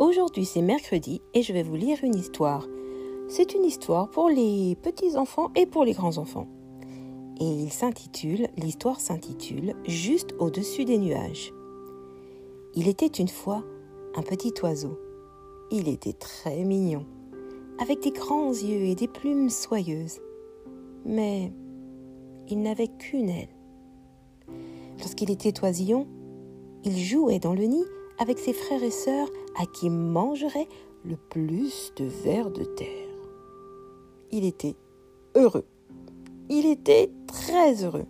Aujourd'hui, c'est mercredi et je vais vous lire une histoire. C'est une histoire pour les petits-enfants et pour les grands-enfants. Et l'histoire s'intitule « Juste au dessus des nuages ». Il était une fois un petit oiseau. Il était très mignon, avec des grands yeux et des plumes soyeuses. Mais il n'avait qu'une aile. Lorsqu'il était oisillon, il jouait dans le nid avec ses frères et sœurs à qui mangerait le plus de vers de terre. Il était heureux. Il était très heureux.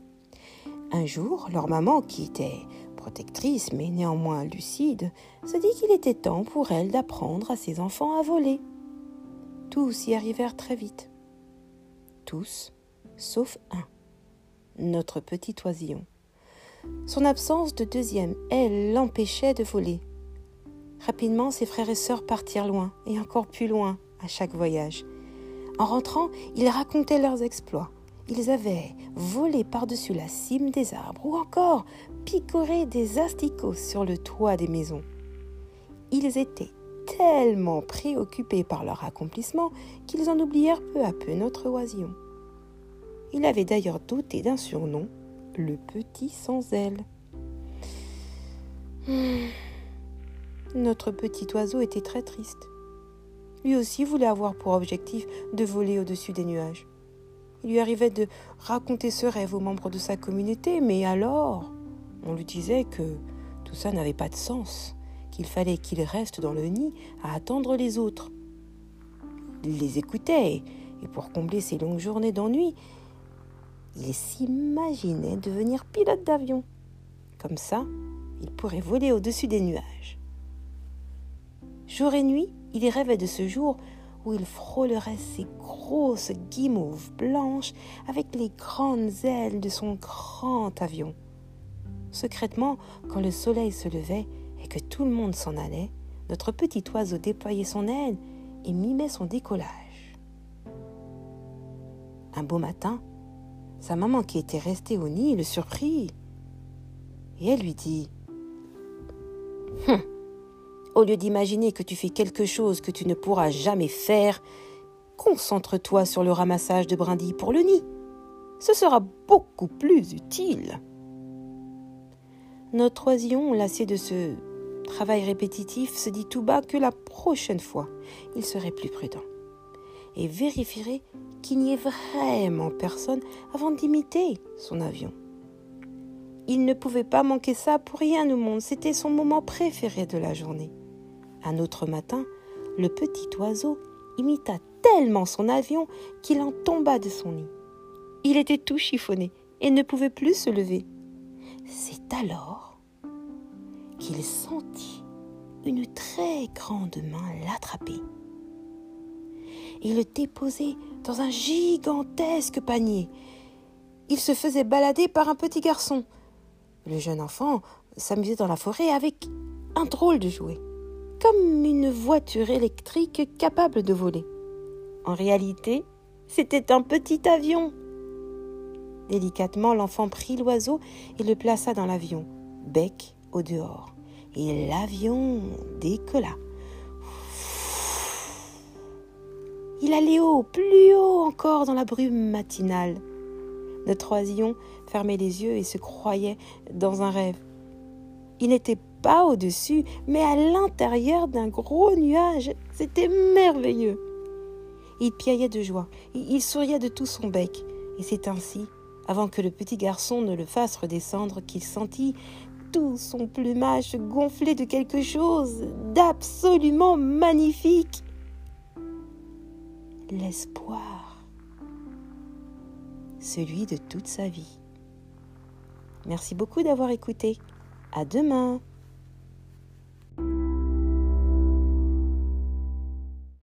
Un jour, leur maman, qui était protectrice mais néanmoins lucide, se dit qu'il était temps pour elle d'apprendre à ses enfants à voler. Tous y arrivèrent très vite. Tous, sauf un, notre petit oisillon. Son absence de deuxième aile l'empêchait de voler. Rapidement, ses frères et sœurs partirent loin, et encore plus loin, à chaque voyage. En rentrant, ils racontaient leurs exploits. Ils avaient volé par-dessus la cime des arbres, ou encore picoré des asticots sur le toit des maisons. Ils étaient tellement préoccupés par leur accomplissement qu'ils en oublièrent peu à peu notre oisillon. Il avait d'ailleurs doté d'un surnom, le petit sans ailes. Notre petit oiseau était très triste. Lui aussi voulait avoir pour objectif de voler au-dessus des nuages. Il lui arrivait de raconter ce rêve aux membres de sa communauté, mais alors, on lui disait que tout ça n'avait pas de sens, qu'il fallait qu'il reste dans le nid à attendre les autres. Il les écoutait, et pour combler ses longues journées d'ennui, il s'imaginait devenir pilote d'avion. Comme ça, il pourrait voler au-dessus des nuages. Jour et nuit, il rêvait de ce jour où il frôlerait ses grosses guimauves blanches avec les grandes ailes de son grand avion. Secrètement, quand le soleil se levait et que tout le monde s'en allait, notre petit oiseau déployait son aile et mimait son décollage. Un beau matin, sa maman, qui était restée au nid, le surprit et elle lui dit « Au lieu d'imaginer que tu fais quelque chose que tu ne pourras jamais faire, concentre-toi sur le ramassage de brindilles pour le nid. Ce sera beaucoup plus utile. » Notre oisillon, lassé de ce travail répétitif, se dit tout bas que la prochaine fois, il serait plus prudent et vérifierait qu'il n'y ait vraiment personne avant d'imiter son avion. Il ne pouvait pas manquer ça pour rien au monde, c'était son moment préféré de la journée. Un autre matin, le petit oiseau imita tellement son avion qu'il en tomba de son nid. Il était tout chiffonné et ne pouvait plus se lever. C'est alors qu'il sentit une très grande main l'attraper et le déposer dans un gigantesque panier. Il se faisait balader par un petit garçon. Le jeune enfant s'amusait dans la forêt avec un drôle de jouet, comme une voiture électrique capable de voler. En réalité, c'était un petit avion. Délicatement, l'enfant prit l'oiseau et le plaça dans l'avion, bec au dehors. Et l'avion décolla. Il allait haut, plus haut encore dans la brume matinale. Notre oisillon fermait les yeux et se croyait dans un rêve. Il n'était pas au-dessus, mais à l'intérieur d'un gros nuage. C'était merveilleux. Il piaillait de joie, il souriait de tout son bec. Et c'est ainsi, avant que le petit garçon ne le fasse redescendre, qu'il sentit tout son plumage gonflé de quelque chose d'absolument magnifique. L'espoir, celui de toute sa vie. Merci beaucoup d'avoir écouté. À demain.